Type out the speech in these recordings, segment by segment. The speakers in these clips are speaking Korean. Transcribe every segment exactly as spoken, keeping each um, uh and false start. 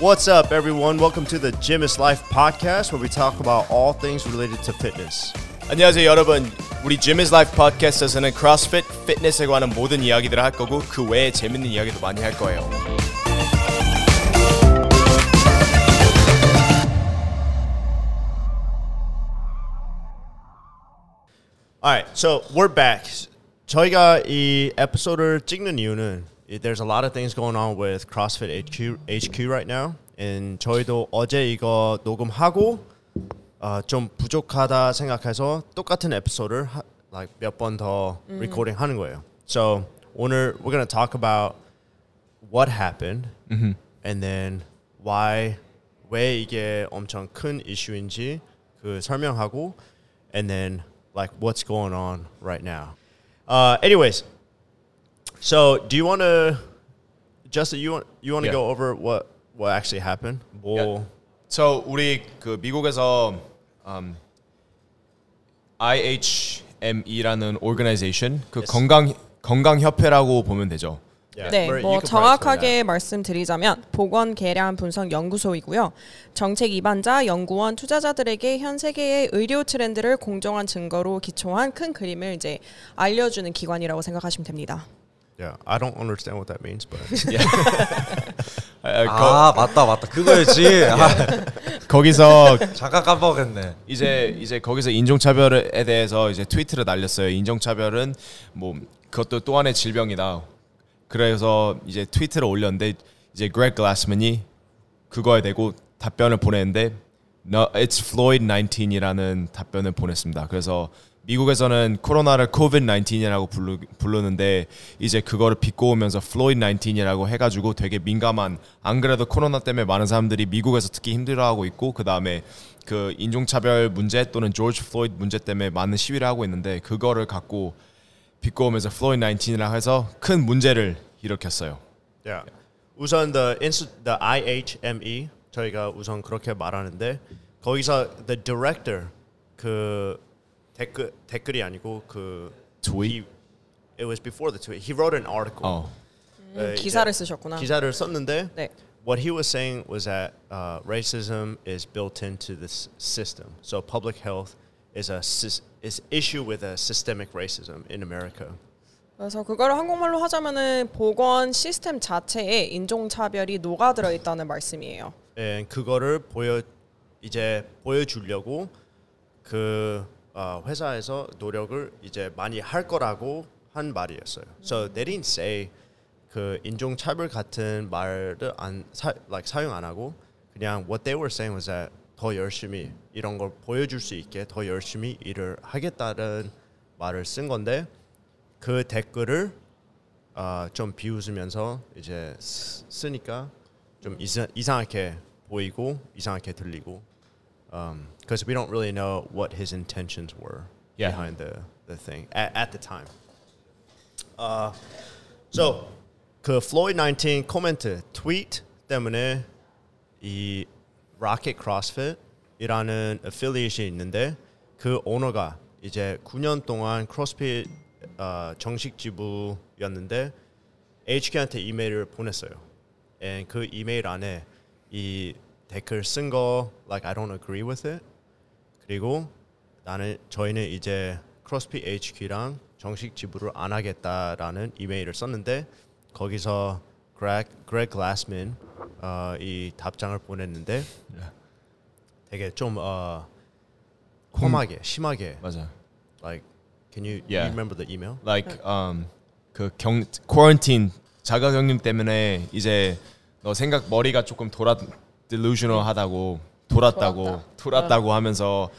What's up, everyone? Welcome to the Gym is Life podcast, where we talk about all things related to fitness. 안녕하세요, 여러분. 우리 Gym is Life podcast에서는 CrossFit, fitness에 관한 모든 이야기들을 할 거고 그 외에 재밌는 이야기도 많이 할 거예요. Alright, so we're back. 저희가 이 에피소드를 찍는 이유는 there's a lot of things going on with CrossFit H Q right now. And 저희도 어제 이거 녹음하고 어, 좀 부족하다 생각해서 똑같은 에피소드를 하, like 몇 번 더 mm. recording 하는 거예요. So 오늘 we're going to talk about what happened mm-hmm. and then why 왜 이게 엄청 큰 이슈인지 그 설명하고 and then like what's going on right now. Uh, anyways. So, do you want to, Justin? You want you want to yeah. go over what what actually happened? Well, yeah. So 우리 그 미국에서 um, I H M E라는 organization 그 yes. 건강 건강 협회라고 보면 되죠. Yeah. 네, Maria, 뭐 정확하게 말씀드리자면 보건 계량 분석 연구소이고요. 정책 입안자, 연구원, 투자자들에게 현 세계의 의료 트렌드를 공정한 증거로 기초한 큰 그림을 이제 알려주는 기관이라고 생각하시면 됩니다. Yeah, I don't understand what that means, but yeah. 아, 맞다, 맞다. 그거였지. 거기서 잠깐 깜빡했네. 이제 이제 거기서 인종차별에 대해서 이제 트위트를 날렸어요. 인종차별은 뭐 그것도 또 하나의 질병이다. 그래서 이제 트위트를 올렸는데 이제 Greg Glassman이 그거에 대고 답변을 보냈는데 no, it's Floyd nineteen 이라는 답변을 보냈습니다. 그래서 미국에서는 코로나를 코비드 나인틴이라고 부르, 부르는데 이제 그거를 비꼬으면서 플로이드 나인틴이라고 해가지고 되게 민감한, 안 그래도 코로나 때문에 많은 사람들이 미국에서 특히 힘들어하고 있고 그 다음에 그 인종차별 문제 또는 조지 플로이드 문제 때문에 많은 시위를 하고 있는데 그거를 갖고 비꼬으면서 플로이드 나인틴이라고 해서 큰 문제를 일으켰어요. Yeah. 우선 the, the I H M E 저희가 우선 그렇게 말하는데 거기서 the director 그 댓글 댓글이 아니고 그 tweet. It was before the tweet. He wrote an article. Oh. 음, 기사를 쓰셨구나. 기사를 썼는데 네. What he was saying was that uh, racism is built into this system. So public health is a is issue with a systemic racism in America. 그래서 그걸 한국말로 하자면은 보건 시스템 자체에 인종차별이 녹아들어 있다는 말씀이에요. 예, 그거를 보여 이제 보여주려고 그 어, 회사에서 노력을 이제 많이 할 거라고 한 말이었어요. So they didn't say 그 인종차별 같은 말을 안 사, like 사용 안 하고 그냥 what they were saying was that 더 열심히 이런 걸 보여줄 수 있게 더 열심히 일을 하겠다는 말을 쓴 건데 그 댓글을 어, 좀 비웃으면서 이제 쓰니까 좀 이상, 이상하게 보이고 이상하게 들리고 because um, we don't really know what his intentions were yeah. behind the, the thing at, at the time. Uh, so, 그 플로이드 나인틴 코멘트, 트윗 때문에 이 Rocket CrossFit이라는 affiliation이 있는데 그 오너가 이제 nine years 동안 CrossFit uh, 정식 지부였는데 H Q한테 이메일을 보냈어요. And 그 이메일 안에 이 댓글 쓴 거 like I don't agree with it. 그리고 나는 저희는 이제 CrossFit H Q랑 정식 지부를 안 하겠다라는 이메일을 썼는데 거기서 Greg, Greg Glassman 어, 이 답장을 보냈는데 되게 좀 어, 험하게 심하게 맞아. Like can you, yeah. you remember the email? Like um 그 경, quarantine 자가격리 때문에 이제 너 생각 머리가 조금 돌아 delusional하다고 돌았다고 돌았다. 돌았다고 하면서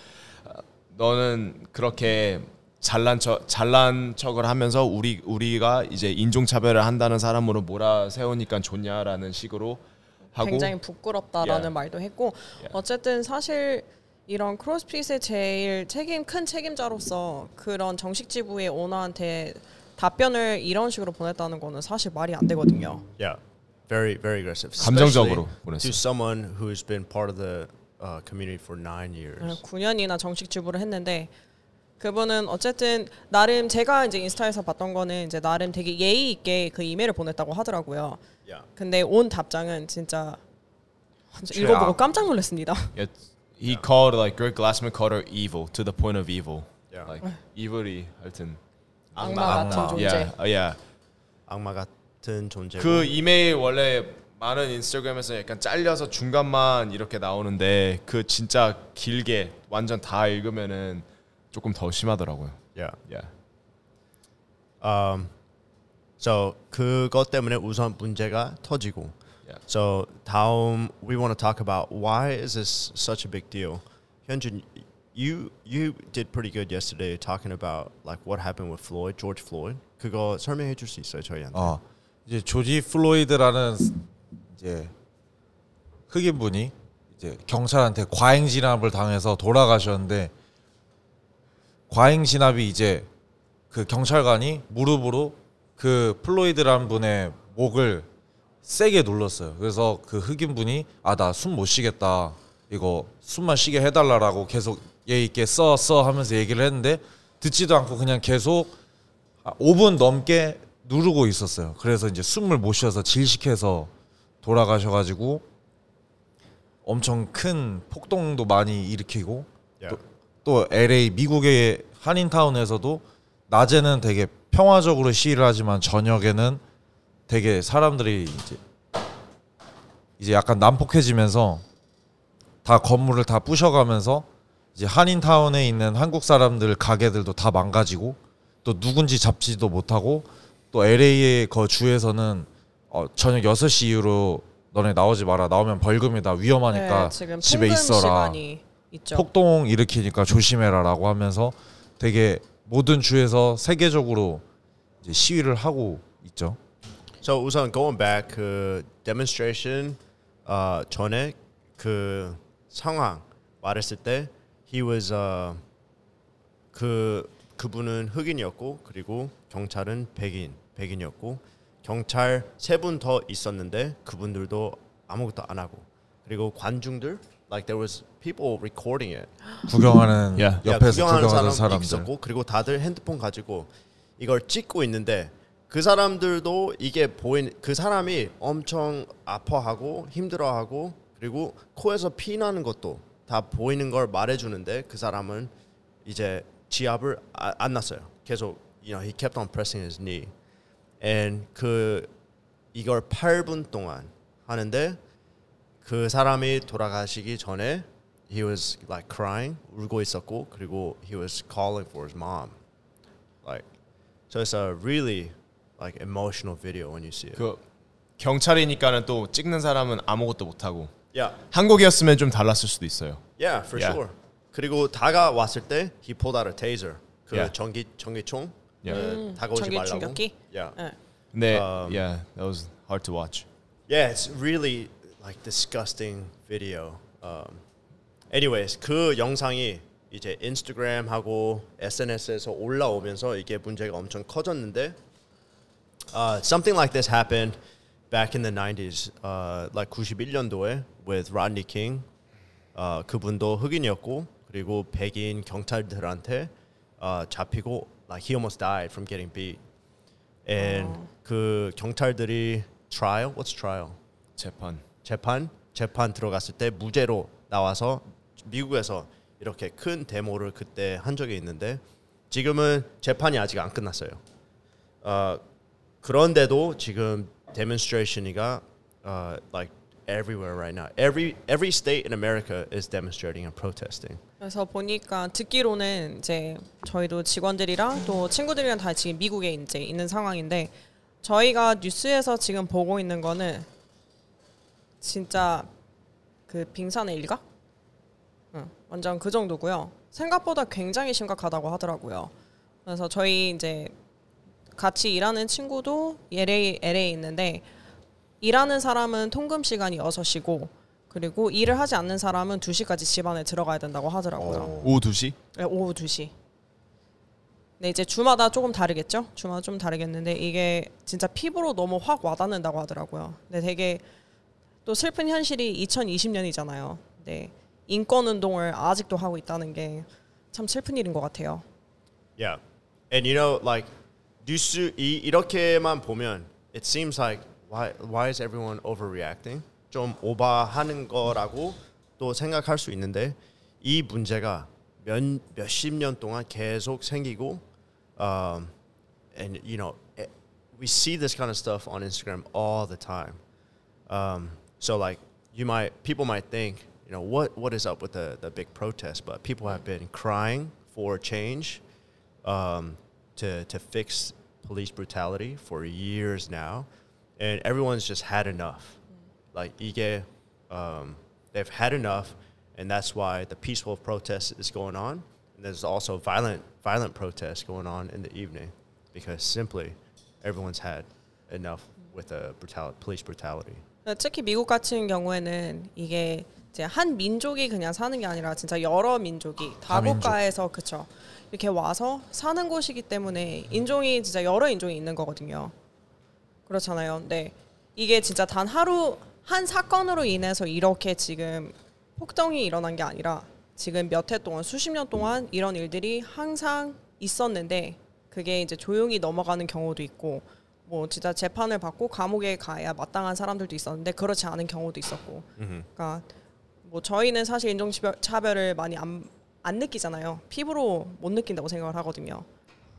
너는 그렇게 잘난 척 잘난 척을 하면서 우리 우리가 이제 인종차별을 한다는 사람으로 몰아세우니까 좋냐라는 식으로 하고 굉장히 부끄럽다라는 yeah. 말도 했고 yeah. 어쨌든 사실 이런 크로스핏의 제일 책임 큰 책임자로서 그런 정식 지부의 오너한테 답변을 이런 식으로 보냈다는 거는 사실 말이 안 되거든요. Yeah. Very, very aggressive. 감정적으로 보냈어요. To someone who's been part of the uh, community for nine years. nine years이나 정식 지부를 했는데 그분은 어쨌든 나름 제가 이제 인스타에서 봤던 거는 이제 나름 되게 예의 있게 그 이메일을 보냈다고 하더라고요. Yeah. 근데 온 답장은 진짜 읽어보고 깜짝 놀랐습니다. It, he yeah. called like Greg Glassman called her evil to the point of evil. Yeah. Like evil이 하여튼 악마 같은 존재. Yeah, uh, yeah. 악마 같은 존재. 그 이메일 원래 많은 인스타그램에서 약간 잘려서 중간만 이렇게 나오는데 그 진짜 길게 완전 다 읽으면은 조금 더 심하더라고요. Yeah, yeah. Um, so 그것 때문에 우선 문제가 터지고. Yeah. So 다음 we want to talk about why is this such a big deal? Hyunjun, you you did pretty good yesterday talking about like what happened with Floyd, George Floyd. 그거 설명해 줄 수 있어요 저희한테? 어, 이제 조지 플로이드라는 이제 흑인분이 이제 경찰한테 과잉 진압을 당해서 돌아가셨는데 과잉 진압이 이제 그 경찰관이 무릎으로 그 플로이드라는 분의 목을 세게 눌렀어요. 그래서 그 흑인분이 아 나 숨 못 쉬겠다 이거 숨만 쉬게 해달라라고 계속 얘 있게 써 써 하면서 얘기를 했는데 듣지도 않고 그냥 계속 오 분 넘게 누르고 있었어요. 그래서 이제 숨을 못 쉬어서 질식해서 돌아가셔가지고 엄청 큰 폭동도 많이 일으키고 yeah. 또, 또 엘에이 미국의 한인타운에서도 낮에는 되게 평화적으로 시위를 하지만 저녁에는 되게 사람들이 이제 이제 약간 난폭해지면서 다 건물을 다 부셔가면서 이제 한인타운에 있는 한국 사람들 가게들도 다 망가지고 또 누군지 잡지도 못하고 또 엘에이의 거 주에서는 어 저녁 여섯 시 이후로 너네 나오지 마라 나오면 벌금이다 위험하니까 네, 집에 있어라 폭동 일으키니까 조심해라라고 하면서 되게 모든 주에서 세계적으로 이제 시위를 하고 있죠. So 우선 going back 그 demonstration uh, 전에 그 상황 말했을 때 he was uh, 그 그분은 흑인이었고 그리고 경찰은 백인 백인이었고 경찰 세 분 더 있었는데 그분들도 아무것도 안 하고 그리고 관중들 like there was people recording it 구경하는 yeah. 옆에서 yeah, 구경하는 사람 있었고 그리고 다들 핸드폰 가지고 이걸 찍고 있는데 그 사람들도 이게 보인 그 사람이 엄청 아파하고 힘들어하고 그리고 코에서 피 나는 것도 다 보이는 걸 말해주는데 그 사람은 이제 지압을 아, 안 났어요. 계속 you know he kept on pressing his knee. And 그 이걸 팔 분 동안 하는데 그 사람이 돌아가시기 전에 he was like crying 울고 있었고 그리고 he was calling for his mom. Like so it's a really like emotional video when you see it. 그 경찰이니까는 또 찍는 사람은 아무것도 못 하고. Yeah. 한국이었으면 좀 달랐을 수도 있어요. Yeah, for yeah. sure. 그리고 다가왔을 때 he pulled out a taser. 그 yeah. 전기 전기총 Yeah. 음, 다가오지 말라고. 충격기? Yeah. 네. 네. Um, yeah, that was hard to watch. Yeah, it's really like disgusting video. Um, anyways, 그 영상이 이제 인스타그램하고 에스엔에스에서 올라오면서 이게 문제가 엄청 커졌는데 uh, something like this happened back in the nineties. Uh, like ninety-one 년도에 with Rodney King. Uh, 그분도 흑인이었고 그리고 백인 경찰들한테 uh, 잡히고 Like he almost died from getting beat, and oh. 그 경찰들이 trial, what's trial? 재판. 재판, 재판 들어갔을 때 무죄로 나와서 미국에서 이렇게 큰 데모를 그때 한 적이 있는데 지금은 재판이 아직 안 끝났어요. 어, 그런데도 지금 demonstration이가 uh, like everywhere right now. Every every state in America is demonstrating and protesting. 그래서 보니까 듣기로는 이제 저희도 직원들이랑 또 친구들이랑 다 지금 미국에 이제 있는 상황인데 저희가 뉴스에서 지금 보고 있는 거는 진짜 그 빙산의 일각? 응, 완전 그 정도고요. 생각보다 굉장히 심각하다고 하더라고요. 그래서 저희 이제 같이 일하는 친구도 엘에이, 엘에이에 있는데 일하는 사람은 통금 시간이 여섯 시고 그리고 일을 하지 않는 사람은 두 시까지 집안에 들어가야 된다고 하더라고요. 오후 두 시? 네, 오후 두 시. 네, 이제 주마다 조금 다르겠죠? 주마다 좀 다르겠는데 이게 진짜 피부로 너무 확 와닿는다고 하더라고요. 근데 되게 또 슬픈 현실이 이천이십 년이잖아요. 네, 인권운동을 아직도 하고 있다는 게 참 슬픈 일인 것 같아요. Yeah, and you know, like 뉴스 이 이렇게만 보면 it seems like why why is everyone overreacting? 좀 오버하는 거라고 또 생각할 수 있는데, 이 문제가 몇 몇십 년 동안 계속 생기고, um, and you know, we see this kind of stuff on Instagram all the time. Um, so like you might, people might think, you know, what what is up with the the big protest? But people have been crying for change, um, to to fix police brutality for years now, and everyone's just had enough. Like 이게, um, they've had enough, and that's why the peaceful protest is going on. And there's also violent violent protests going on in the evening, because simply everyone's had enough with the brutality, police brutality. 특히 미국 같은 경우에는 이게 이제 한 민족이 그냥 사는 게 아니라 진짜 여러 민족이 다국가에서 민족. 그쵸, 이렇게 와서 사는 곳이기 때문에 인종이 진짜 여러 인종이 있는 거거든요. 그렇잖아요. 네, 이게 진짜 단 하루 한 사건으로 인해서 이렇게 지금 폭동이 일어난 게 아니라 지금 몇 해 동안, 수십 년 동안 이런 일들이 항상 있었는데 그게 이제 조용히 넘어가는 경우도 있고, 뭐 진짜 재판을 받고 감옥에 가야 마땅한 사람들도 있었는데 그렇지 않은 경우도 있었고. 그러니까 뭐 저희는 사실 인종차별을 많이 안, 안 느끼잖아요. 피부로 못 느낀다고 생각을 하거든요.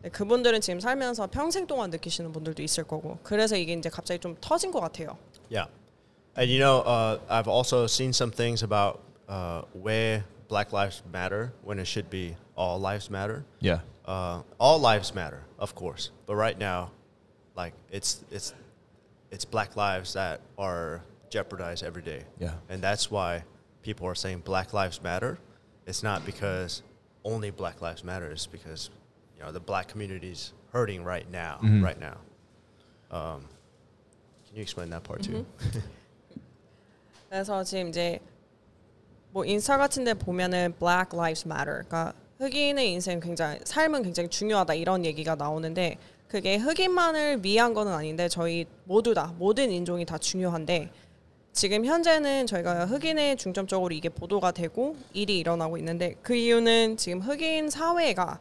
근데 그분들은 지금 살면서 평생 동안 느끼시는 분들도 있을 거고. 그래서 이게 이제 갑자기 좀 터진 것 같아요. Yeah. And you know, uh, I've also seen some things about uh, where Black Lives Matter when it should be all lives matter. Yeah. Uh, all lives matter, of course. But right now, like it's it's it's Black lives that are jeopardized every day. Yeah. And that's why people are saying Black Lives Matter. It's not because only Black Lives Matter. It's because, you know, the Black community's hurting right now. Mm-hmm. Right now. Um, can you explain that part mm-hmm. too? 그래서 지금 이제 뭐 인스타 같은데 보면은 Black Lives Matter, 그러니까 흑인의 인생 굉장히 삶은 굉장히 중요하다 이런 얘기가 나오는데 그게 흑인만을 위한 거는 아닌데 저희 모두 다 모든 인종이 다 중요한데 지금 현재는 저희가 흑인에 중점적으로 이게 보도가 되고 일이 일어나고 있는데 그 이유는 지금 흑인 사회가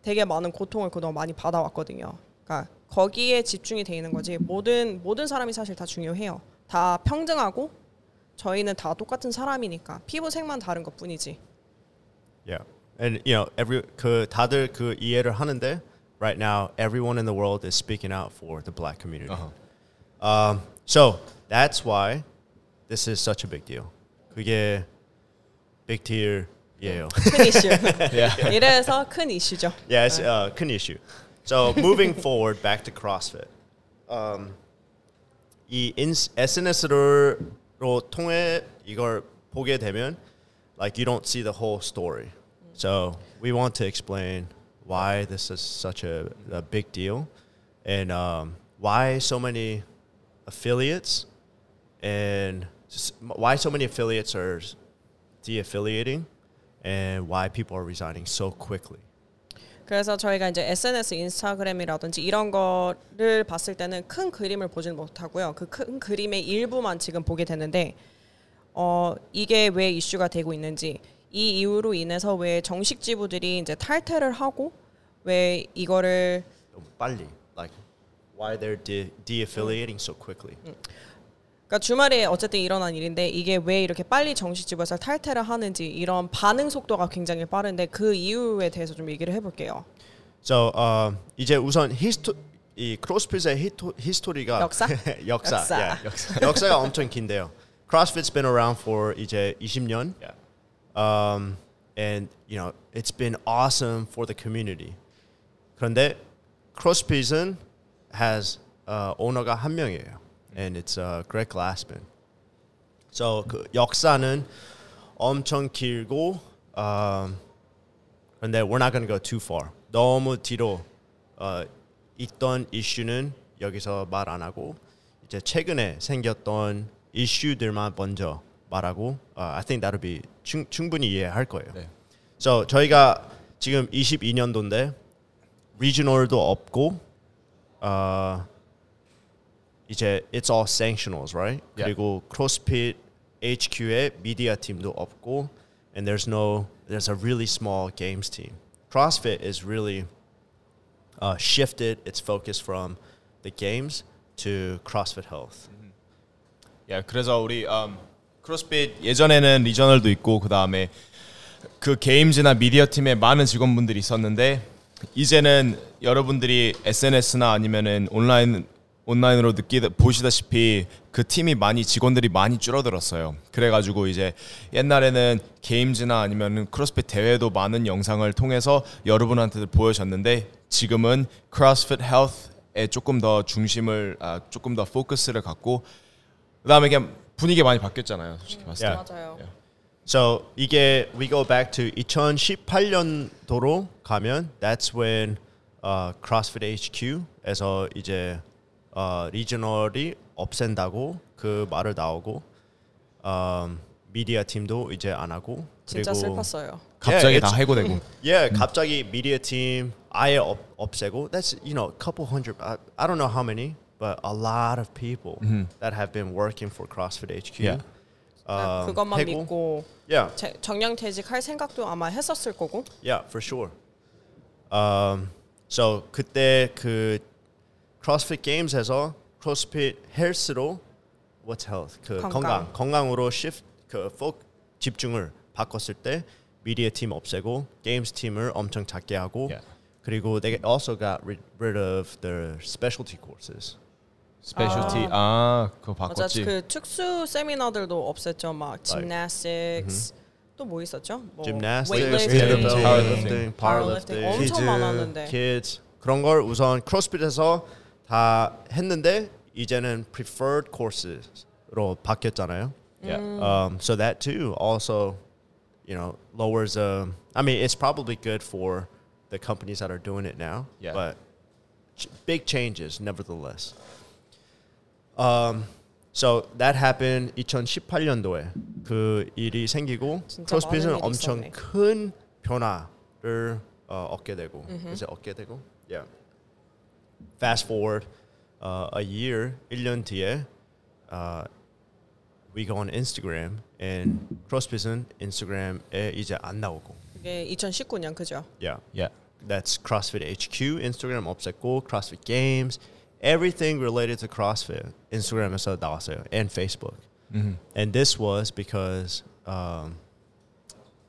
되게 많은 고통을 그동안 많이 받아왔거든요. 그러니까 거기에 집중이 돼 있는 거지 모든 모든 사람이 사실 다 중요해요. 다 평등하고 저희는 다 똑같은 사람이니까 피부색만 다른 것뿐이지. Yeah, and you know, every 그 다들 그 이해를 하는데 right now everyone in the world is speaking out for the Black community. Uh-huh. Um, so that's why this is such a big deal. 그게 big tier 예요. 큰 이슈. Yeah. 이래서 큰 이슈죠. Yeah, it's uh, 큰 이슈. So moving forward, back to CrossFit. Um, 이 에스엔에스를 로 통해 이걸 보게 되면, like you don't see the whole story. So we want to explain why this is such a, a big deal, and um, why so many affiliates, and why so many affiliates are de-affiliating, and why people are resigning so quickly. 그래서 저희가 이제 에스엔에스, 인스타그램이라든지 이런 거를 봤을 때는 큰 그림을 보지는 못하고요. 그 큰 그림의 일부만 지금 보게 되는데 어, 이게 왜 이슈가 되고 있는지, 이 이유로 인해서 왜 정식 지부들이 이제 탈퇴를 하고 왜 이거를 너무 빨리, like why they're de- de-affiliating so quickly. 음. 그러니까 주말에 어쨌든 일어난 일인데 이게 왜 이렇게 빨리 정식 지부에서 탈퇴를 하는지 이런 반응 속도가 굉장히 빠른데 그 이유에 대해서 좀 얘기를 해볼게요. So uh, 이제 우선 히스토 이 크로스핏의 히토, 히스토리가 역사 역사 역사 yeah, 역사 역사가 엄청 긴데요. CrossFit's been around for 이제 twenty years, yeah. um, and you know it's been awesome for the community. 그런데 CrossFit은 has uh, 오너가 한 명이에요. And it's uh, Greg Glassman. So 그 역사는 엄청 길고, um, and we're not going to go too far. 너무 뒤로 uh, 있던 이슈는 여기서 말 안 하고 이제 최근에 생겼던 이슈들만 먼저 말하고, uh, I think that'll be 충, 충분히 이해할 거예요. 네. So 저희가 지금 twenty-two 년도인데 regional도 없고. Uh, 이제 it's all sanctionals, right? Yeah. 그리고 CrossFit 에이치큐의 미디어 팀도 없고, and there's no, there's a really small games team. CrossFit is really uh, shifted its focus from the games to CrossFit Health. Mm-hmm. yeah, 그래서 우리 um, 크로스핏 예전에는 리저널도 있고 그 다음에 그 게임즈나 미디어 팀에 많은 직원분들이 있었는데 이제는 여러분들이 에스엔에스나 아니면은 온라인 온라인으로 느끼 보시다시피 그 팀이 많이 직원들이 많이 줄어들었어요. 그래가지고 이제 옛날에는 게임즈나 아니면은 크로스핏 대회도 많은 영상을 통해서 여러분한테 보여줬는데 지금은 크로스핏 헬스에 조금 더 중심을 아, 조금 더 포커스를 갖고 그다음에 그냥 분위기 많이 바뀌었잖아요. 솔직히 봤을 때. Yeah. 맞아요. Yeah. So 이게 we go back to 이천십팔 년도로 가면 that's when uh, CrossFit 에이치큐에서 이제 uh, 리저널이 없앤다고 그 말을 나오고 um, 미디어 팀도 이제 안 하고 진짜 그리고 슬펐어요. 갑자기 yeah, 다 해고되고. yeah, 갑자기 미디어 팀 아예 없, 없애고. That's you know a couple hundred. I, I don't know how many, but a lot of people mm-hmm. that have been working for CrossFit 에이치큐. Yeah. 아, 그것만 해고? 믿고 yeah. 제, 정년퇴직할 생각도 아마 했었을 거고. Yeah, for sure. Um, so 그때 그 CrossFit Games에서 CrossFit 헬스로 what's health? 그 건강. 건강 건강으로 shift 그 집중을 바꿨을 때 미디어 팀 없애고 게임스 팀을 엄청 작게 하고 yeah. 그리고 they also got rid of their specialty courses. 스페셜티 아, 아 그거 바꿨지. 맞아, 그 특수 세미나들도 없앴죠. 막 gymnastics 또 뭐 있었죠? 뭐 gymnastics, weightlifting, powerlifting 엄청 많았는데. kids 그런 걸 우선 크로스핏에서 다 했는데 이제는 preferred courses로 바뀌었잖아요. Yeah. Um, so that too also, you know, lowers. Uh, I mean, it's probably good for the companies that are doing it now, yeah. but big changes nevertheless. Um, so that happened 이천십팔 년도에 그 일이 생기고 크로스핏은 엄청 있었네. 큰 변화를 어, 얻게 되고 mm-hmm. 이제 얻게 되고 yeah. Fast forward uh, a year 일 년 뒤에 uh, we go on Instagram and 크로스핏은 인스타그램에 이제 안 나오고 그게 이천십구 년 그죠? Yeah, yeah. That's CrossFit 에이치큐 인스타그램 없앴고 CrossFit Games everything related to CrossFit, Instagram and Facebook. Mm-hmm. And this was because um,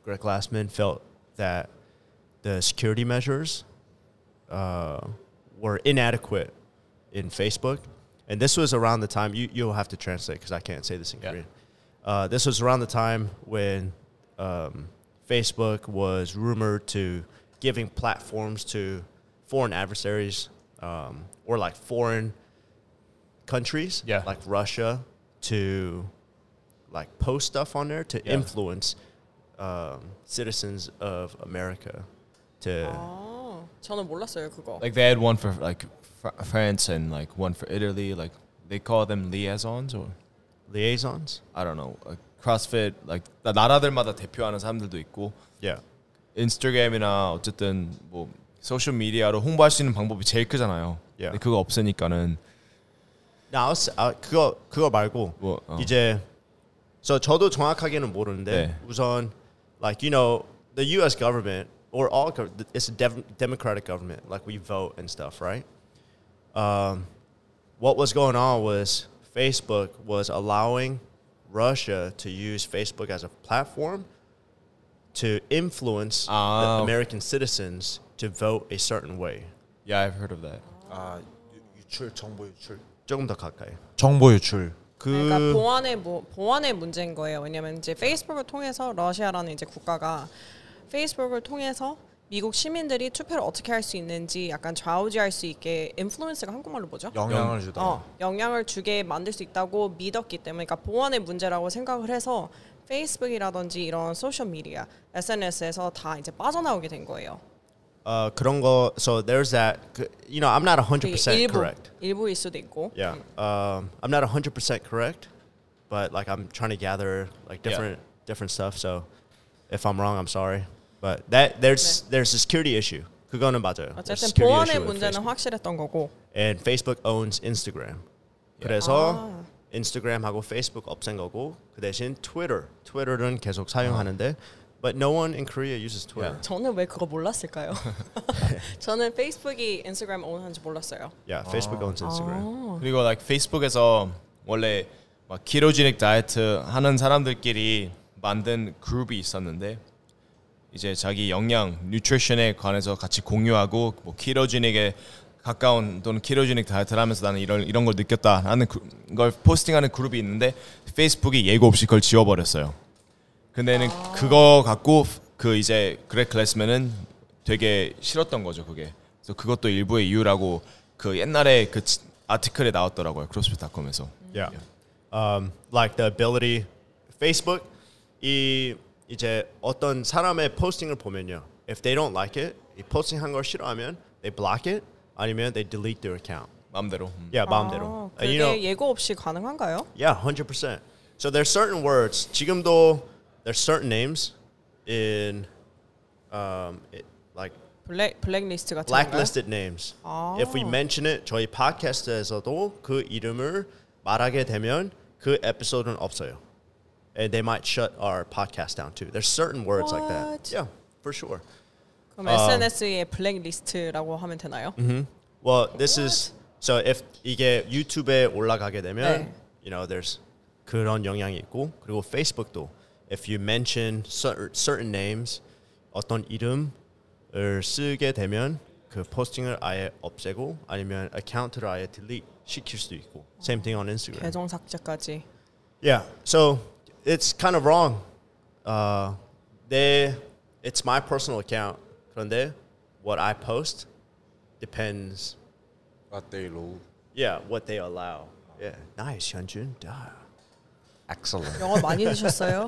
Greg Glassman felt that the security measures uh, were inadequate in Facebook. And this was around the time, you, you'll have to translate because I can't say this in yeah. Korean. Uh, this was around the time when um, Facebook was rumored to giving platforms to foreign adversaries Um, or like foreign countries, yeah. like Russia, to like post stuff on there to yeah. influence um, citizens of America. To oh, 저는 몰랐어요 그거. Like they had one for like fr- France and like one for Italy. Like they call them liaisons or liaisons. I don't know. Like CrossFit like 나라들마다 대표하는 사람들도 있고. Yeah. Instagram이나 어쨌든 뭐. 소셜 미디어로 홍보할 수 있는 방법이 제일 크잖아요. Yeah. 근데 그거 없으니까는 나 아, 그거 그거 말고 뭐, 어. 이제 저 저도 정확하게는 모르는데 네. 우선 like you know the U S government or all it's a dev, democratic government like we vote and stuff, right? Um, what was going on was Facebook was allowing Russia to use Facebook as a platform to influence 아. the American citizens to vote a certain way. Yeah, I've heard of that. 아, 유출, 정보 유출. 조금 더 가까이. 정보 유출. 그 그러니까 보안의 뭐, 보안의 문제인 거예요. 왜냐면 이제 페이스북을 통해서 러시아라는 이제 국가가 페이스북을 통해서 미국 시민들이 투표를 어떻게 할 수 있는지 약간 좌우지할 수 있게 인플루언스가 한국말로 뭐죠? 영향을 주다. 어, 영향을 주게 만들 수 있다고 믿었기 때문에 그러니까 보안의 문제라고 생각을 해서 페이스북이라든지 이런 소셜 미디어, 에스엔에스에서 다 이제 빠져나오게 된 거예요. Uh, 그런 거, so there's that. You know, I'm not one hundred percent 일부, correct. 일부일 수도 있고. Yeah, um, I'm not one hundred percent correct, but like I'm trying to gather like different yeah. different stuff. So if I'm wrong, I'm sorry. But that there's 네. there's a security issue. 그거는 맞아요. 어쨌든 보안의 문제는 확실했던 거고. And Facebook owns Instagram. Yeah. 그래서 아. 인스타그램하고 페이스북 없앤 거고 그 대신 트위터, 트위터는 계속 사용하는데. 아. But no one in Korea uses Twitter. Yeah. 저는 왜 그거 몰랐을까요? 저는 페이스북이 인스타그램 온한지 몰랐어요. Yeah, Facebook owns Instagram. 아. 그리고 like 페이스북에서 원래 막 키토제닉 다이어트 하는 사람들끼리 만든 그룹이 있었는데 이제 자기 영양, 뉴트리션에 관해서 같이 공유하고 뭐 키토제닉에 가까운 또는 키토제닉 다이어트를 하면서 나는 이런 이런 걸 느꼈다라는 걸 포스팅하는 그룹이 있는데 페이스북이 예고 없이 그걸 지워버렸어요. 근데는 아. 그거 갖고 그 이제 그렉 글래스맨은 되게 싫었던 거죠 그게. 그래서 그것도 일부의 이유라고 그 옛날에 그 아티클에 나왔더라고요 크로스핏 닷컴에서. Yeah. Um, like the ability Facebook 이 이제 어떤 사람의 포스팅을 보면요. If they don't like it, 이 포스팅한 걸 싫어하면 they block it. 아니면 they delete their account. 마음대로. Yeah, 마음대로. 아, 그게 you know, 예고 없이 가능한가요? Yeah, one hundred percent. So there's certain words. 지금도 there's certain names in um it, like black blacklist 같은 blacklisted names. 아. If we mention it, 저희 팟캐스트에서도 그 이름을 말하게 되면 그 에피소드는 없어요. And they might shut our podcast down too. There's certain words What? like that. Yeah, for sure. 그럼 에스엔에스의 블랙리스트라고 하면 되나요? Mm-hmm. Well, this What? is so if 이게 유튜브에 올라가게 되면, 네. you know, there's 그런 영향이 있고 그리고 페이스북도 if you mention certain names 어떤 이름을 쓰게 되면 그 포스팅을 아예 없애고 아니면 어카운트를 아예 delete 시킬 수도 있고. Same thing on Instagram. 계정 삭제까지. Yeah, so it's kind of wrong. Uh, they, it's my personal account. 그런데 what I post depends what they allow. Yeah, what they allow. Yeah. Nice, Hyunjun. Excellent. 영어 많이 드셨어요?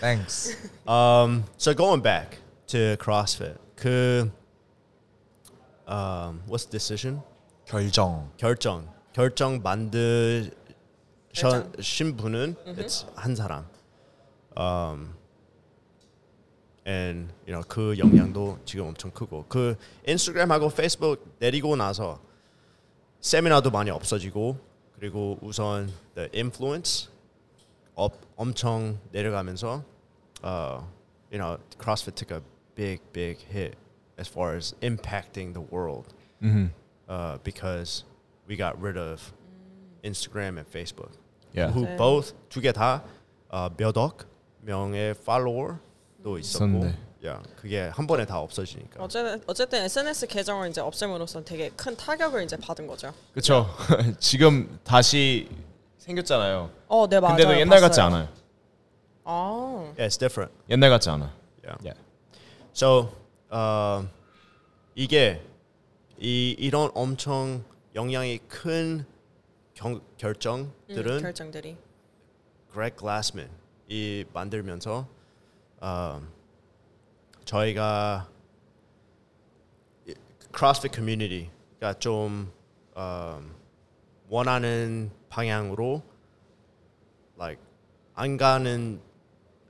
Thanks. Um, so going back to CrossFit, 그 um, what's decision? 결정. 결정. 결정 만드신 분은 mm-hmm. it's 한 사람. Um, And you know 그 영향도 지금 엄청 크고 그 인스타그램하고 페이스북 내리고 나서 세미나도 많이 없어지고 그리고 우선 the influence 업, 엄청 내려가면서 uh, you know CrossFit took a big big hit as far as impacting the world mm-hmm. uh, because we got rid of Instagram and Facebook yeah. who yeah. both 두 개 다 몇 억 명의 follower 또 있었고, 야 그게 한 번에 다 없어지니까. 어쨌든 어쨌든 에스엔에스 계정을 이제 없앰으로써 되게 큰 타격을 이제 받은 거죠. 그렇죠. 지금 다시 생겼잖아요. 어, 네 맞아요. 근데도 옛날 봤어요. 같지 않아요. 아, yeah, it's different. 옛날 같지 않아. Yeah. yeah. So, uh, 이게 이 이런 엄청 영향이 큰 경, 결정들은 음, 결정들이 Greg Glassman 이 만들면서. Um, 저희가 CrossFit community가 좀 um, 원하는 방향으로 like 안 가는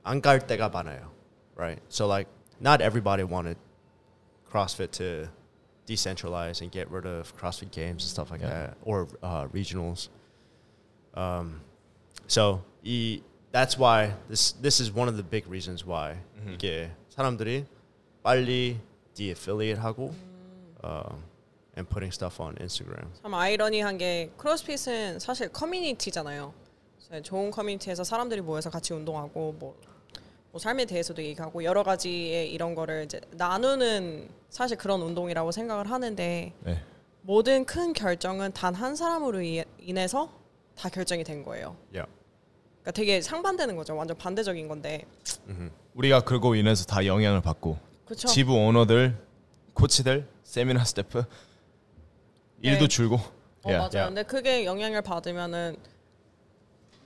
안 갈 때가 많아요, right? So like not everybody wanted CrossFit to decentralize and get rid of CrossFit games and stuff like yeah. that or uh, regionals. Um, so 이 That's why this this is one of the big reasons why mm-hmm. 이게 사람들이 빨리 de-affiliate 하고 mm. uh, and putting stuff on Instagram. 참 아이러니한 게 크로스핏은 사실 커뮤니티잖아요. 좋은 커뮤니티에서 사람들이 모여서 같이 운동하고 뭐, 뭐 삶에 대해서도 얘기하고 여러 가지의 이런 거를 이제 나누는 사실 그런 운동이라고 생각을 하는데 네. 모든 큰 결정은 단 한 사람으로 인해서 다 결정이 된 거예요. Yeah. 그러니까 되게 상반되는 거죠. 완전 반대적인 건데. 우리가 그거 인해서 다 영향을 받고 그쵸. 지부 오너들, 코치들, 세미나 스태프 네. 일도 줄고. 어, yeah. 맞아요. Yeah. 근데 그게 영향을 받으면은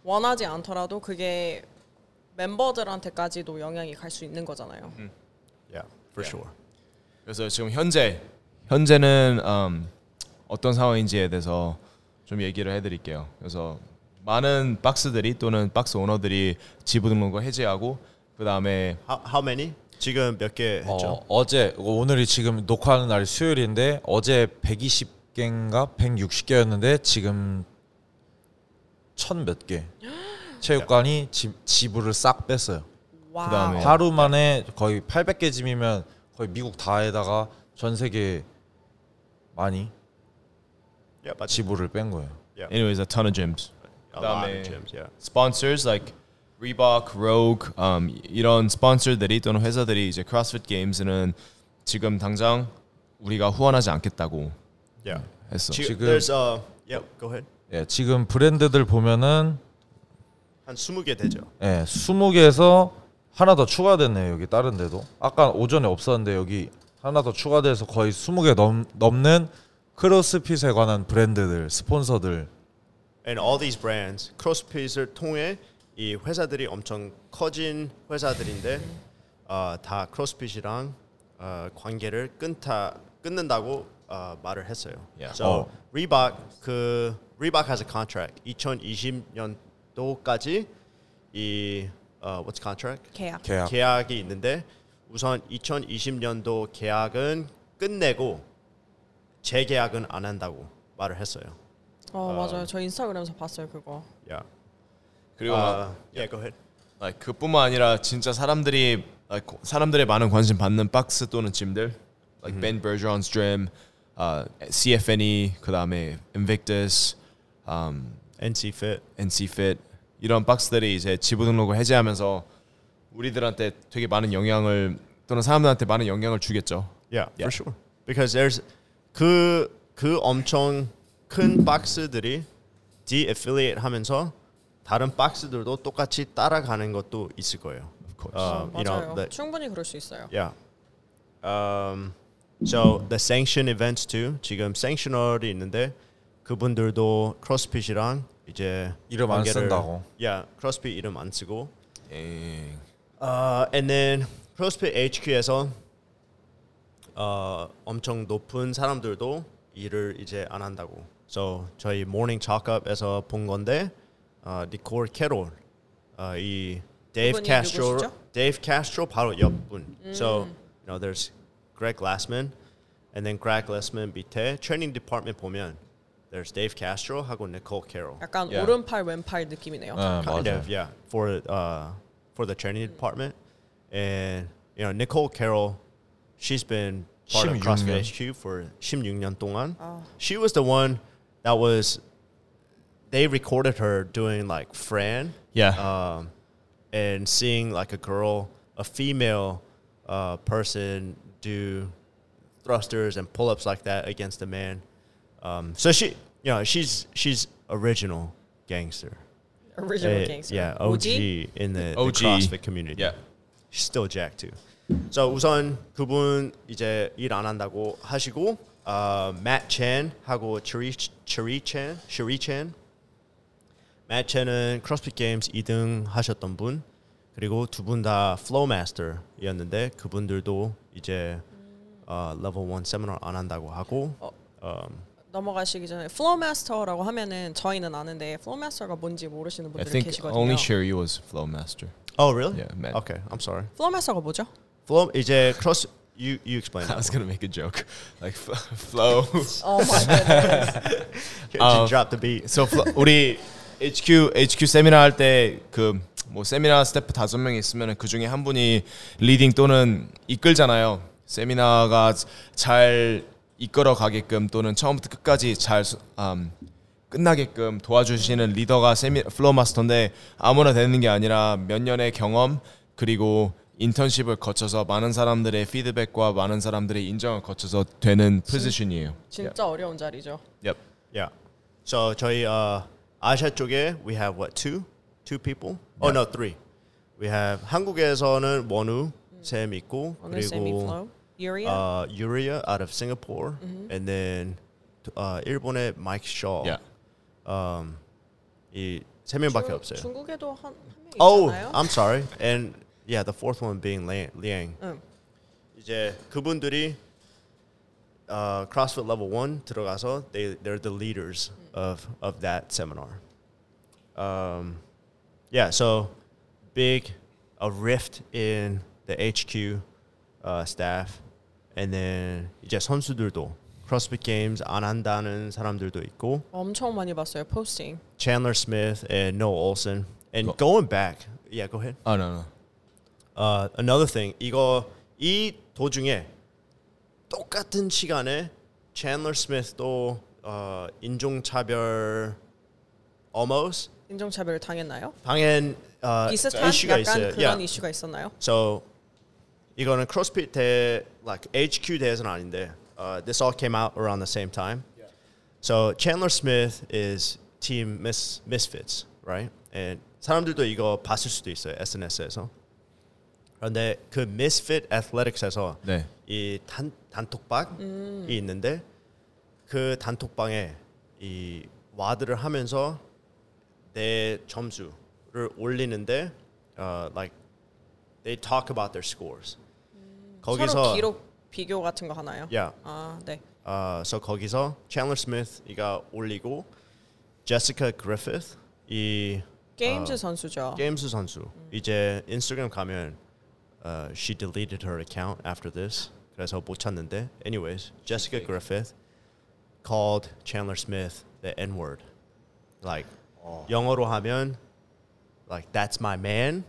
원하지 않더라도 그게 멤버들한테까지도 영향이 갈 수 있는 거잖아요. 음. Yeah, for yeah. sure. 그래서 지금 현재 현재는 음, 어떤 상황인지에 대해서 좀 얘기를 해드릴게요. 그래서 많은 박스들이 또는 박스 오너들이 지부 등록을 해제하고 그 다음에 how, how many? 지금 몇 개 했죠? 어, 어제 오늘이 지금 녹화하는 날이 수요일인데 어제 백이십 개인가 백육십 개였는데 지금 천 몇 개 체육관이 지, 지부를 싹 뺐어요. 그 다음에 하루 만에 거의 팔백 개 짐이면 거의 미국 다에다가 전 세계 많이 yeah, 지부를 뺀 거예요. Yeah. Anyways, a ton of gyms. a lot of gyms. Yeah. Sponsors like Reebok, Rogue, um, 이런 스폰서들이 또는 회사들이 이제 CrossFit Games는 지금 당장 우리가 후원하지 않겠다고 yeah. 했어. 지, 지금 there's a yeah, go ahead. 예, 지금 브랜드들 보면은 한 스무 개 되죠. 예, 스무 개에서 하나 더 추가됐네요. 여기 다른 데도. 아까 오전에 없었는데 여기 하나 더 추가돼서 거의 스무 개 넘, 넘는 크로스핏에 관한 브랜드들, 스폰서들. And all these brands, 크로스핏을 통해 이 회사들이 엄청 커진 회사들인데 어, 다 크로스핏이랑 어, 관계를 끊다 끊는다고 어, 말을 했어요. Yeah. So oh. Reebok 그 Reebok has a contract. 이천이십 년도까지 이 uh, what's contract? 계약. 계약. 계약이 있는데 우선 이천이십 년도 계약은 끝내고 재계약은 안 한다고 말을 했어요. 어, 어 맞아요. 저 인스타그램에서 봤어요 그거. Yeah. 그리고 아, yeah, go ahead. Like, 그뿐만 아니라 진짜 사람들이 like, 사람들의 많은 관심 받는 박스 또는 짐들 like mm-hmm. Ben Bergeron's gym, uh, 씨에프엔이 그다음에 Invictus, um, 엔씨 Fit, 엔씨 Fit 이런 박스들이 이제 지부 등록을 해제하면서 우리들한테 되게 많은 영향을 또는 사람들한테 많은 영향을 주겠죠. Yeah, yeah. for sure. Because there's 그 그 엄청 큰 박스들이 de-affiliate 하면서 다른 박스들도 똑같이 따라가는 것도 있을 거예요. Of course. Um, you know, the, 충분히 그럴 수 있어요. Yeah. Um, so the sanction events too. 지금 sanctioner이 있는데 그분들도 크로스핏이랑 이제 이름 안 쓴다고. Yeah. 크로스핏 이름 안 쓰고. 예. Uh, and then CrossFit 에이치큐에서 uh, 엄청 높은 사람들도 일을 이제 안 한다고. So 저희 Morning Chalk Up에서 본 건데. 어, 니콜 캐롤, 어, 이 Dave Castro, 누구시죠? Dave Castro 바로 옆분. 음. So, you know, there's Greg Glassman, and then Greg Glassman 밑에 training department 보면 there's Dave Castro 하고 Nicole Carroll. 약간 yeah. 오른팔 왼팔 느낌이네요. 아, kind of, yeah, for uh, for the training department, and you know Nicole Carroll, she's been part 십육 년. of CrossFit 에이치큐 for 십육 년 동안. 아. She was the one that was. They recorded her doing like Fran, yeah, um, and seeing like a girl, a female uh, person do thrusters and pull-ups like that against a man. Um, so she, you know, she's she's original gangster, original uh, gangster, yeah, O G, O G? in the, the CrossFit community. Yeah, she's still jacked too. So 우선 그분 이제 일 안 한다고 하시고, uh, Matt Chan 하고 Cherie Cherie Chan, Cherie Chan. Matt Chan은 CrossFit Games 이 등 하셨던 분 그리고 두 분 다 Flow Master이었는데 그분들도 이제 음. uh, Level 일 세미나 안 한다고 하고 어, um, 넘어가시기 전에 Flow Master라고 하면은 저희는 아는데 Flow Master가 뭔지 모르시는 분들이 계시거든요. I think only Cherie was Flow Master. Oh really? Yeah, Matt. Okay, I'm sorry. Flow Master가 뭐죠? Flow 이제 Cross You you explain. I was gonna make a joke, like Flow. Oh my goodness! Just um, drop the beat. So Flo, 우리 에이치큐 에이치큐 세미나 할 때 그 뭐 세미나 스태프 다섯 명이 있으면 그 중에 한 분이 리딩 또는 이끌잖아요. 세미나가 잘 이끌어 가게끔 또는 처음부터 끝까지 잘 um, 끝나게끔 도와주시는 리더가 세미 플로우 마스터인데 아무나 되는 게 아니라 몇 년의 경험 그리고 인턴십을 거쳐서 많은 사람들의 피드백과 많은 사람들의 인정을 거쳐서 되는 포지션이에요. 진짜 yep. 어려운 자리죠. Yep. Yeah. So 저희 uh, 아시아 쪽에 we have what two, two people? Yeah. Oh no, three. We have 한국에서는 원우 mm. 쌤 있고 그리고 Uria, uh, Uria out of Singapore, mm-hmm. and then uh, 일본의 Mike Shaw. Yeah. Um, 이 세 명밖에 없어요. 중국에도 한 명 있잖아요. Oh, I'm sorry. And Yeah, the fourth one being Liang. 응. 이제 그분들이 uh, CrossFit Level 일 들어가서 they they're the leaders 응. of of that seminar. Um, yeah, so big a rift in the 에이치큐 uh, staff, and then 이제 선수들도 CrossFit Games 안 한다는 사람들도 있고. 엄청 많이 봤어요 posting. Chandler Smith and Noah Olson, and go. going back. Yeah, go ahead. Oh no no. Uh, another thing, 이거 이 도중에 똑같은 시간에 Chandler Smith도 uh, 인종차별 almost. 인종차별을 당했나요? 당한 어, 비슷한 이슈가 약간 있어요. 그런 yeah. 이슈가 있었나요? So 이거는 CrossFit 대 like H Q 대회는 아닌데 uh, this all came out around the same time. Yeah. So Chandler Smith is team Mis Misfits, right? And 사람들도 이거 봤을 수도 있어요 S N S에서. 그런데 그 Misfit Athletics에서 네. 이 단 단톡방이 음. 있는데 그 단톡방에 이 와드를 하면서 내 점수를 올리는데 uh, like they talk about their scores. 음, 거기서 서로 기록 비교 같은 거 하나요? Yeah. 아, 네. 아, uh, so 거기서 Chandler Smith가 올리고 Jessica Griffith 이 게임즈 uh, 선수죠. 게임즈 선수. 음. 이제 인스타그램 가면 uh, she deleted her account after this. 그래서 못 찾는데 anyways, Jessica Griffith called Chandler Smith the N-word. Like 영어로 하면 like that's my man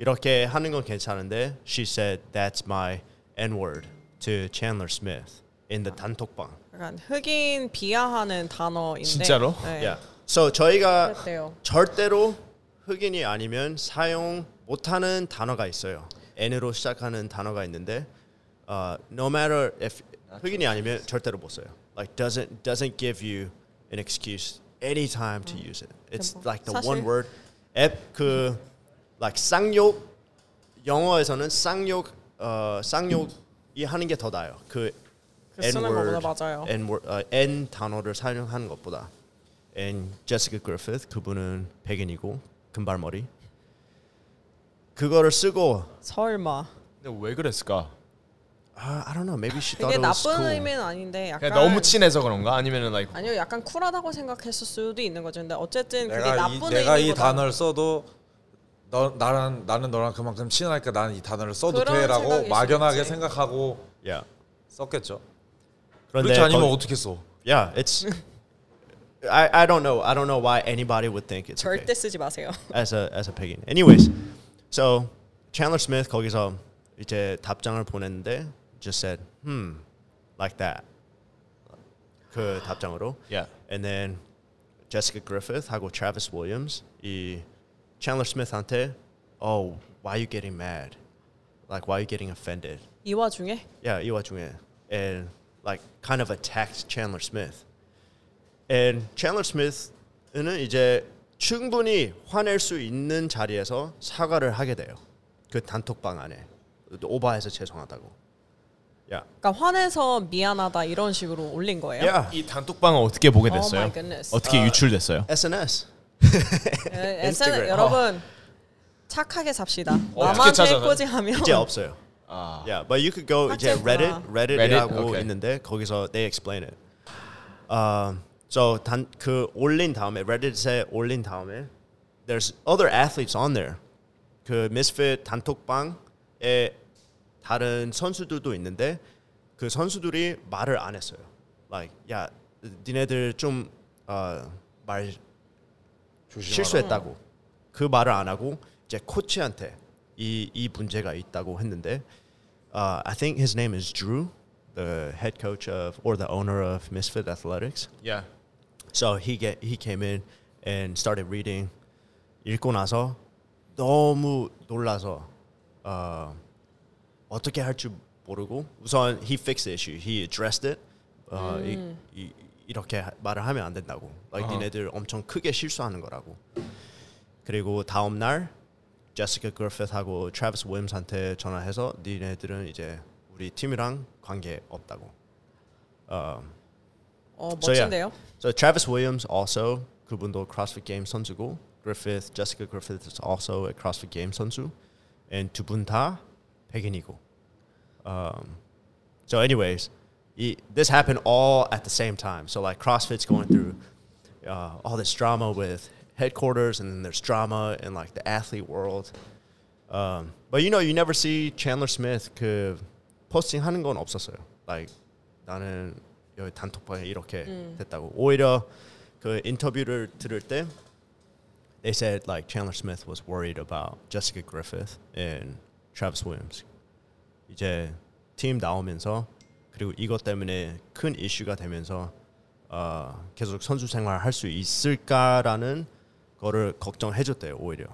이렇게 하는 건 괜찮은데 she said that's my n-word to Chandler Smith in the 단톡방. 약간 흑인 비하하는 단어인데 진짜로? 네. Yeah. So 저희가 그랬대요. 절대로 흑인이 아니면 사용 못하는 단어가 있어요. N으로 시작하는 단어가 있는데 uh, no matter if 흑인이 아니면 절대로 못 써요. Like doesn't doesn't give you an excuse. Any time to use it. It's like the one word. 앱 그 like 쌍욕 영어에서는 쌍욕 어 쌍욕이 하는 게 더 나아요. 그 N word, N word, N 단어를 사용하는 것보다. And Jessica Griffith 그분은 백인이고 금발머리. 그거를 쓰고 설마. 근데 왜 그랬을까? Uh, I don't know. Maybe she thought it was cool. 그게 나쁜 의미는 아닌데 약간 너무 친해서 그런가? 아니면은 like 아니요, 약간 쿨하다고 생각했을 수도 있는 거죠. 근데 어쨌든 그게 나쁜 의미보다 내가 이 단어를 써도 너 나랑 나는 너랑 그만큼 친하니까 나는 이 단어를 써도 돼라고 막연하게 생각하고 yeah. 썼겠죠. 그런데 그렇지 아니면 어떻게 써? Yeah, it's I I don't know. I don't know why anybody would think it's 절대 okay. 쓰지 마세요. As a as a pigin. Anyways, so Chandler Smith 거기서 이제 답장을 보냈는데. Just said, hmm, like that. 그 답장으로. Yeah. And then Jessica Griffith 하고 Travis Williams 이 Chandler Smith한테, oh, why are you getting mad? Like, why are you getting offended? 이 와중에? Yeah, 이 와중에. And like kind of attacked Chandler Smith. And Chandler Smith는 이제 충분히 화낼 수 있는 자리에서 사과를 하게 돼요. 그 단톡방 안에. 오버해서 죄송하다고. Yeah. 그러니까 화내서 미안하다 이런 식으로 올린 거예요. Yeah. 이 단톡방은 어떻게 보게 됐어요? Oh my goodness. 어떻게 uh, 유출됐어요? 에스 엔 에스. 에스 엔 에스 여러분 oh. 착하게 삽시다. 나만 꼬지하면 이제 없어요. 아. Yeah, but you could go 이제 Reddit, Reddit이라고 Reddit? okay. 있는데 거기서 they explain it. 아, uh, so 단 그 올린 다음에 Reddit에 올린 다음에 there's other athletes on there. 그 Misfit 단톡방에 다른 선수들도 있는데 그 선수들이 말을 안 했어요. Like, 야, 니네들 좀 말 uh, 실수했다고. 응. 그 말을 안 하고 이제 코치한테 이 이 문제가 있다고 했는데 uh, I think his name is Drew, the head coach of or the owner of Misfit Athletics. Yeah. So he get he came in and started reading. 읽고 나서 너무 놀라서. Uh, 어떻게 할 줄 모르고 우선 he fixed the issue, he addressed it. 어, 음. 이, 이, 이렇게 말을 하면 안 된다고. Like, 니네들 엄청 크게 실수하는 거라고. 그리고 다음 날 Jessica Griffith하고 Travis Williams한테 전화해서 니네들은 이제 우리 팀이랑 관계 없다고. 어, 어 멋진데요. So, yeah. so Travis Williams also 그분도 CrossFit Games 선수고 Griffith, Jessica Griffith is also a CrossFit Games 선수. And 두 분 다 백인이고. Um, so, anyways, he, this happened all at the same time. So, like CrossFit's going through uh, all this drama with headquarters, and then there's drama in like the athlete world. Um, but you know, you never see Chandler Smith 그 posting 하는 건 없었어요. Like 나는 여기 단톡방에 이렇게 음. 됐다고. 오히려 그 인터뷰를 들을 때, they said like Chandler Smith was worried about Jessica Griffith and Travis Williams. 이제 팀 나오면서 그리고 이것 때문에 큰 이슈가 되면서 어, 계속 선수 생활 할 수 있을까라는 거를 걱정해줬대요 오히려.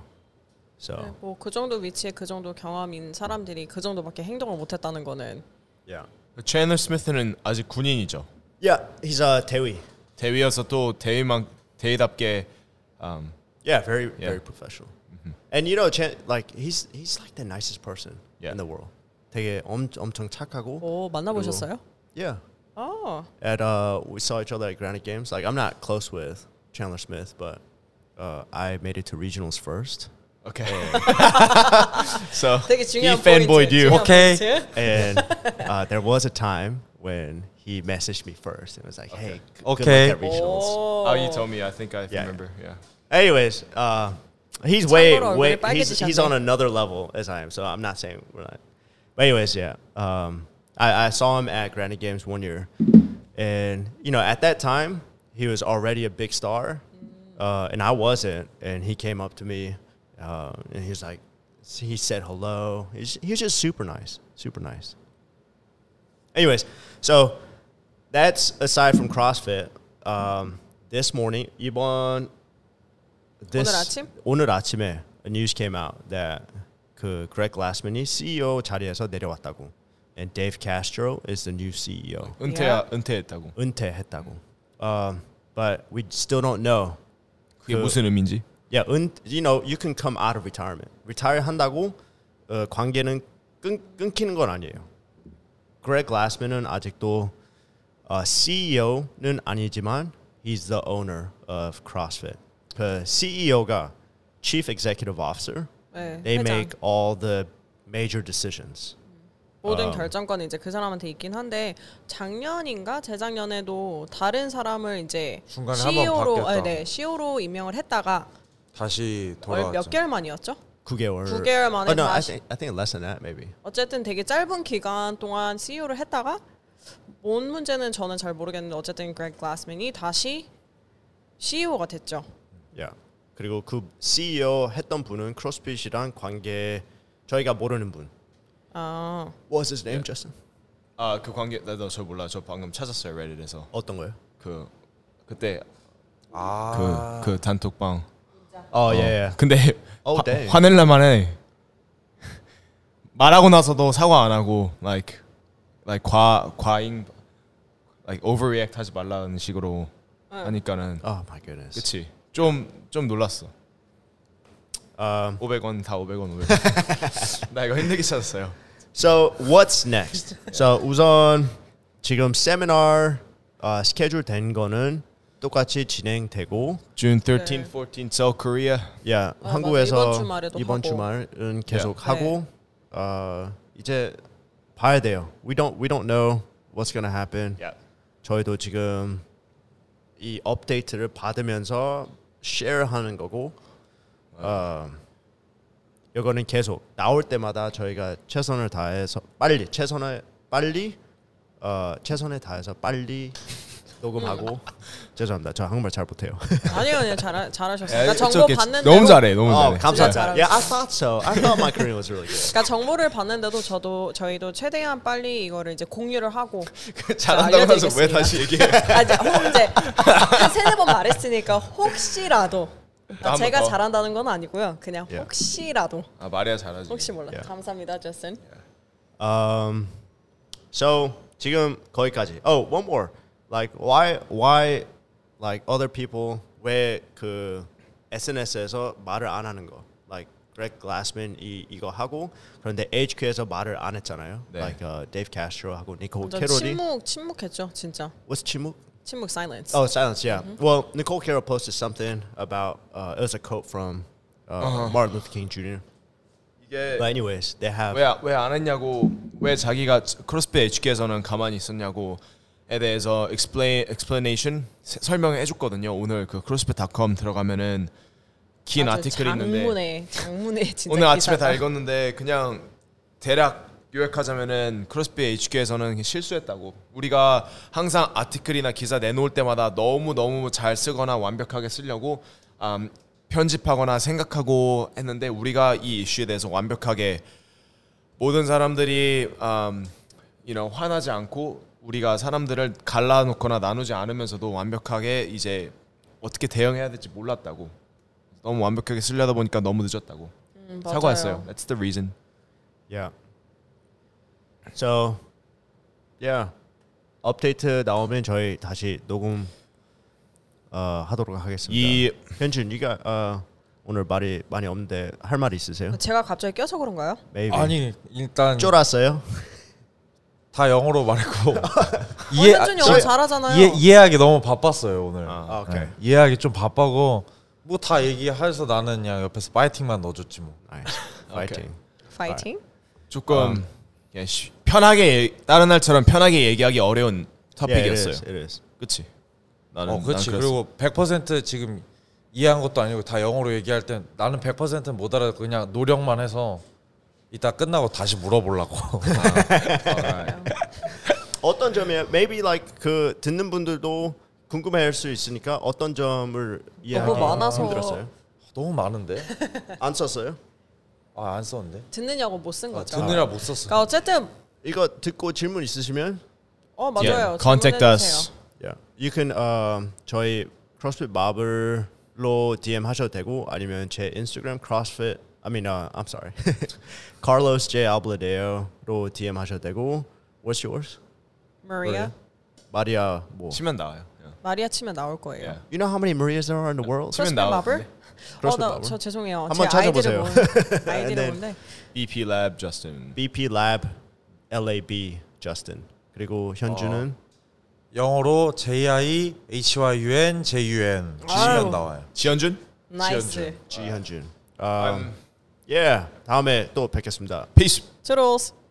So. 네, 뭐 그 정도 위치에 그 정도 경험인 사람들이 그 정도밖에 행동을 못했다는 거는. Yeah. Chandler Smith는 아직 군인이죠. Yeah, he's a 대위. 대위여서 또 대위만 대위답게. Um, yeah, very yeah. very professional. Mm-hmm. And you know, Chan, like he's he's like the nicest person yeah. in the world. 되게 엄, 엄청 착하고. 오 만나보셨어요? Yeah. Oh. At uh, we saw each other at Granite Games. Like I'm not close with Chandler Smith, but uh, I made it to regionals first. Okay. So he fanboyed you. Okay. And uh, there was a time when he messaged me first. It was like, okay. hey, okay. good luck at regionals. Oh. oh, you told me. I think I yeah. remember. Yeah. Anyways, uh, he's way, way, he's, he's on another level as I am. So I'm not saying we're not. But anyways, yeah. Um, I, I saw him at Granite Games one year. And, you know, at that time, he was already a big star. Uh, and I wasn't. And he came up to me. Uh, and he was like, he said hello. He was, he was just super nice, super nice. Anyways, so that's aside from CrossFit. Um, this morning, 이번 this 오늘 아침 오늘 아침에 a news came out that 그 Greg Glassman이 C E O 자리에서 내려왔다고, and Dave Castro is the new C E O. 은퇴 yeah. 은퇴했다고. 은퇴했다고. Um, but we still don't know. 그게 그, 무슨 의미인지. Yeah, un, you know, you can come out of retirement. Retire 한다고 어, 관계는 끊, 끊기는 건 아니에요. Greg Glassman은 아직도 어, C E O는 아니지만 he's the owner of CrossFit. 그 C E O가 Chief Executive Officer. 네, they 회장. make all the major decisions. 모든 결정권은 이제 그 사람한테 있긴 한데 작년인가 재작년에도 다른 사람을 이제 C E O로 아, 네, C E O로 임명을 했다가 다시 돌아왔죠. 몇 개월 만이었죠? nine 개월. nine 개월 만에 oh, no, I think, I think less than that maybe. 어쨌든 되게 짧은 기간 동안 C E O를 했다가 뭔 문제는 저는 잘 모르겠는데 어쨌든 Greg Glassman이 다시 C E O가 됐죠. Yeah. 그리고 그 C E O 했던 분은 크로스핏이랑 관계 저희가 모르는 분. 아. What's his name, yeah. Justin? 아, 그 관계 나도 저 몰라. 저 방금 찾았어요, Reddit에서. 어떤 거요? 그 그때 아. 그 그 단톡방 어, 예, 예. 근데 oh, 화, 화낼라만 해. 말하고 나서도 사과 안 하고 like like 과 과잉 like overreact 하지 말라는 식으로 응. 하니까는 oh my goodness. 그치 좀 좀 놀랐어. Um, 오백 원 다 오백 원 오백 원. 나 이거 힘들게 찾았어요. So what's next? So 우선 지금 세미나 어, 스케줄 된 거는 똑같이 진행되고 June thirteenth, 네. fourteenth, South Korea. Yeah, 아, 한국에서 이번, 이번 주말은 계속 yeah. 하고 네. 어, 이제 봐야 돼요. We don't we don't know what's gonna happen. Yeah. 저희도 지금 이 업데이트를 받으면서 쉐어하는 거고 어, 이거는 계속 나올 때마다 저희가 최선을 다해서 빨리 최선을 빨리 어, 최선을 다해서 빨리 녹음하고 죄송합니다. 저 한국말 잘 못해요. 아니요, 아니요, 잘 잘하셨어요. 그러니까 정보 받는데도 너무 잘해, 너무 잘해. 감사합니다. Yeah, I thought so. I thought my Korean was really good. 그러니까 정보를 받는데도 저도 저희도 최대한 빨리 이거를 이제 공유를 하고 잘한다고 해서 왜 다시 얘기해? 아, 이제 이제 한 세네 번 말했으니까 혹시라도 아, 제가 어. 잘한다는 건 아니고요. 그냥 yeah. 혹시라도. 아 마리아 잘하지. 혹시 몰라. Yeah. 감사합니다, Justin. Yeah. Um, so 지금 거기까지. Oh, one more. Like why why like other people 왜 그 에스엔에스에서 말을 안 하는 거 like Greg Glassman 이 이거 하고 그런데 에이치큐에서 말을 안 했잖아요. 네. Like uh, Dave Castro 하고 Nicole Carroll 침묵 침묵했죠 진짜. What's 침묵? 침묵 silence. Oh silence yeah. Mm-hmm. Well Nicole Carroll posted something about uh, it was a quote from uh, uh-huh. Martin Luther King Junior 이게 But anyways they have 왜 왜 안 했냐고 왜 자기가 CrossFit 에이치큐에서는 가만히 있었냐고. 에 대해서 explain explanation 설명해 줬거든요. 오늘 그 크로스핏 닷컴 들어가면은 긴 아티클이 있는데 장문에 장문에 진짜 오늘 아침에 다 읽었는데 그냥 대략 요약하자면은 크로스핏 에이치큐에서는 실수했다고. 우리가 항상 아티클이나 기사 내놓을 때마다 너무 너무 잘 쓰거나 완벽하게 쓰려고 음, 편집하거나 생각하고 했는데 우리가 이 이슈에 대해서 완벽하게 모든 사람들이 음, you know, 화나지 않고 우리가 사람들을 갈라놓거나 나누지 않으면서도 완벽하게 이제 어떻게 대응해야 될지 몰랐다고. 너무 완벽하게 쓰려다 보니까 너무 늦었다고. 음, 사과했어요. That's the reason. Yeah. So, yeah. 업데이트 나오면 저희 다시 녹음 어, 하도록 하겠습니다. 이 현준, 네가 어, 오늘 말이 많이 없는데 할 말이 있으세요? 제가 갑자기 껴서 그런가요? Maybe. 아니 일단 쫄았어요. 다 영어로 말했고 이해, 현준 영어 잘하잖아요. 이해, 이해하기 너무 바빴어요 오늘. 아, 오케이. 네. 이해하기 좀 바빠고 뭐 다 얘기해서 나는 그냥 옆에서 파이팅만 넣어줬지 뭐. 파이팅. 파이팅. 조금 um, 편하게 다른 날처럼 편하게 얘기하기 어려운 토픽이었어요. Yeah, it is. 그렇지. 나는 어, 그렇지. 그리고 백 퍼센트 지금 이해한 것도 아니고 다 영어로 얘기할 땐 나는 백 퍼센트 못 알아. 그냥 노력만 해서 이따 끝나고 다시 물어보려고. 아, 어떤 점이야? Maybe like 그 듣는 분들도 궁금해할 수 있으니까 어떤 점을 이해하기 너무 많아서 힘들었어요? 너무 많은데? 안 썼어요? 아, 안 썼는데? 듣느냐고 못 쓴 거죠. 아, 듣느라 못 썼어. 그러니까 어쨌든 이거 듣고 질문 있으시면 어 맞아요. Yeah. Contact us. Yeah, you can uh, 저희 CrossFit 마블로 디엠 하셔도 되고 아니면 제 인스타그램 CrossFit I mean, uh, I'm sorry. Carlos J. Albadeo로 디엠 하셔도 되고 What's yours? Maria. 마리아 뭐 치면 나와요. Yeah. 마리아 치면 나올 거예요. Yeah. You know how many Marias there are in the world? 치면 나와. 어, 나, 저 죄송해요. 한번 찾아보세요. 아이디를 뭔데? 비피 Lab Justin. 비피 Lab 엘 에이 비 Justin. 그리고 현주는 어. 영어로 제이 아이 에이치 와이 유 엔 제이 유 엔 치면 나와요. 지현준? 나이스. 지현준. Um, yeah. 다음에 또 뵙겠습니다. Peace. Toodles.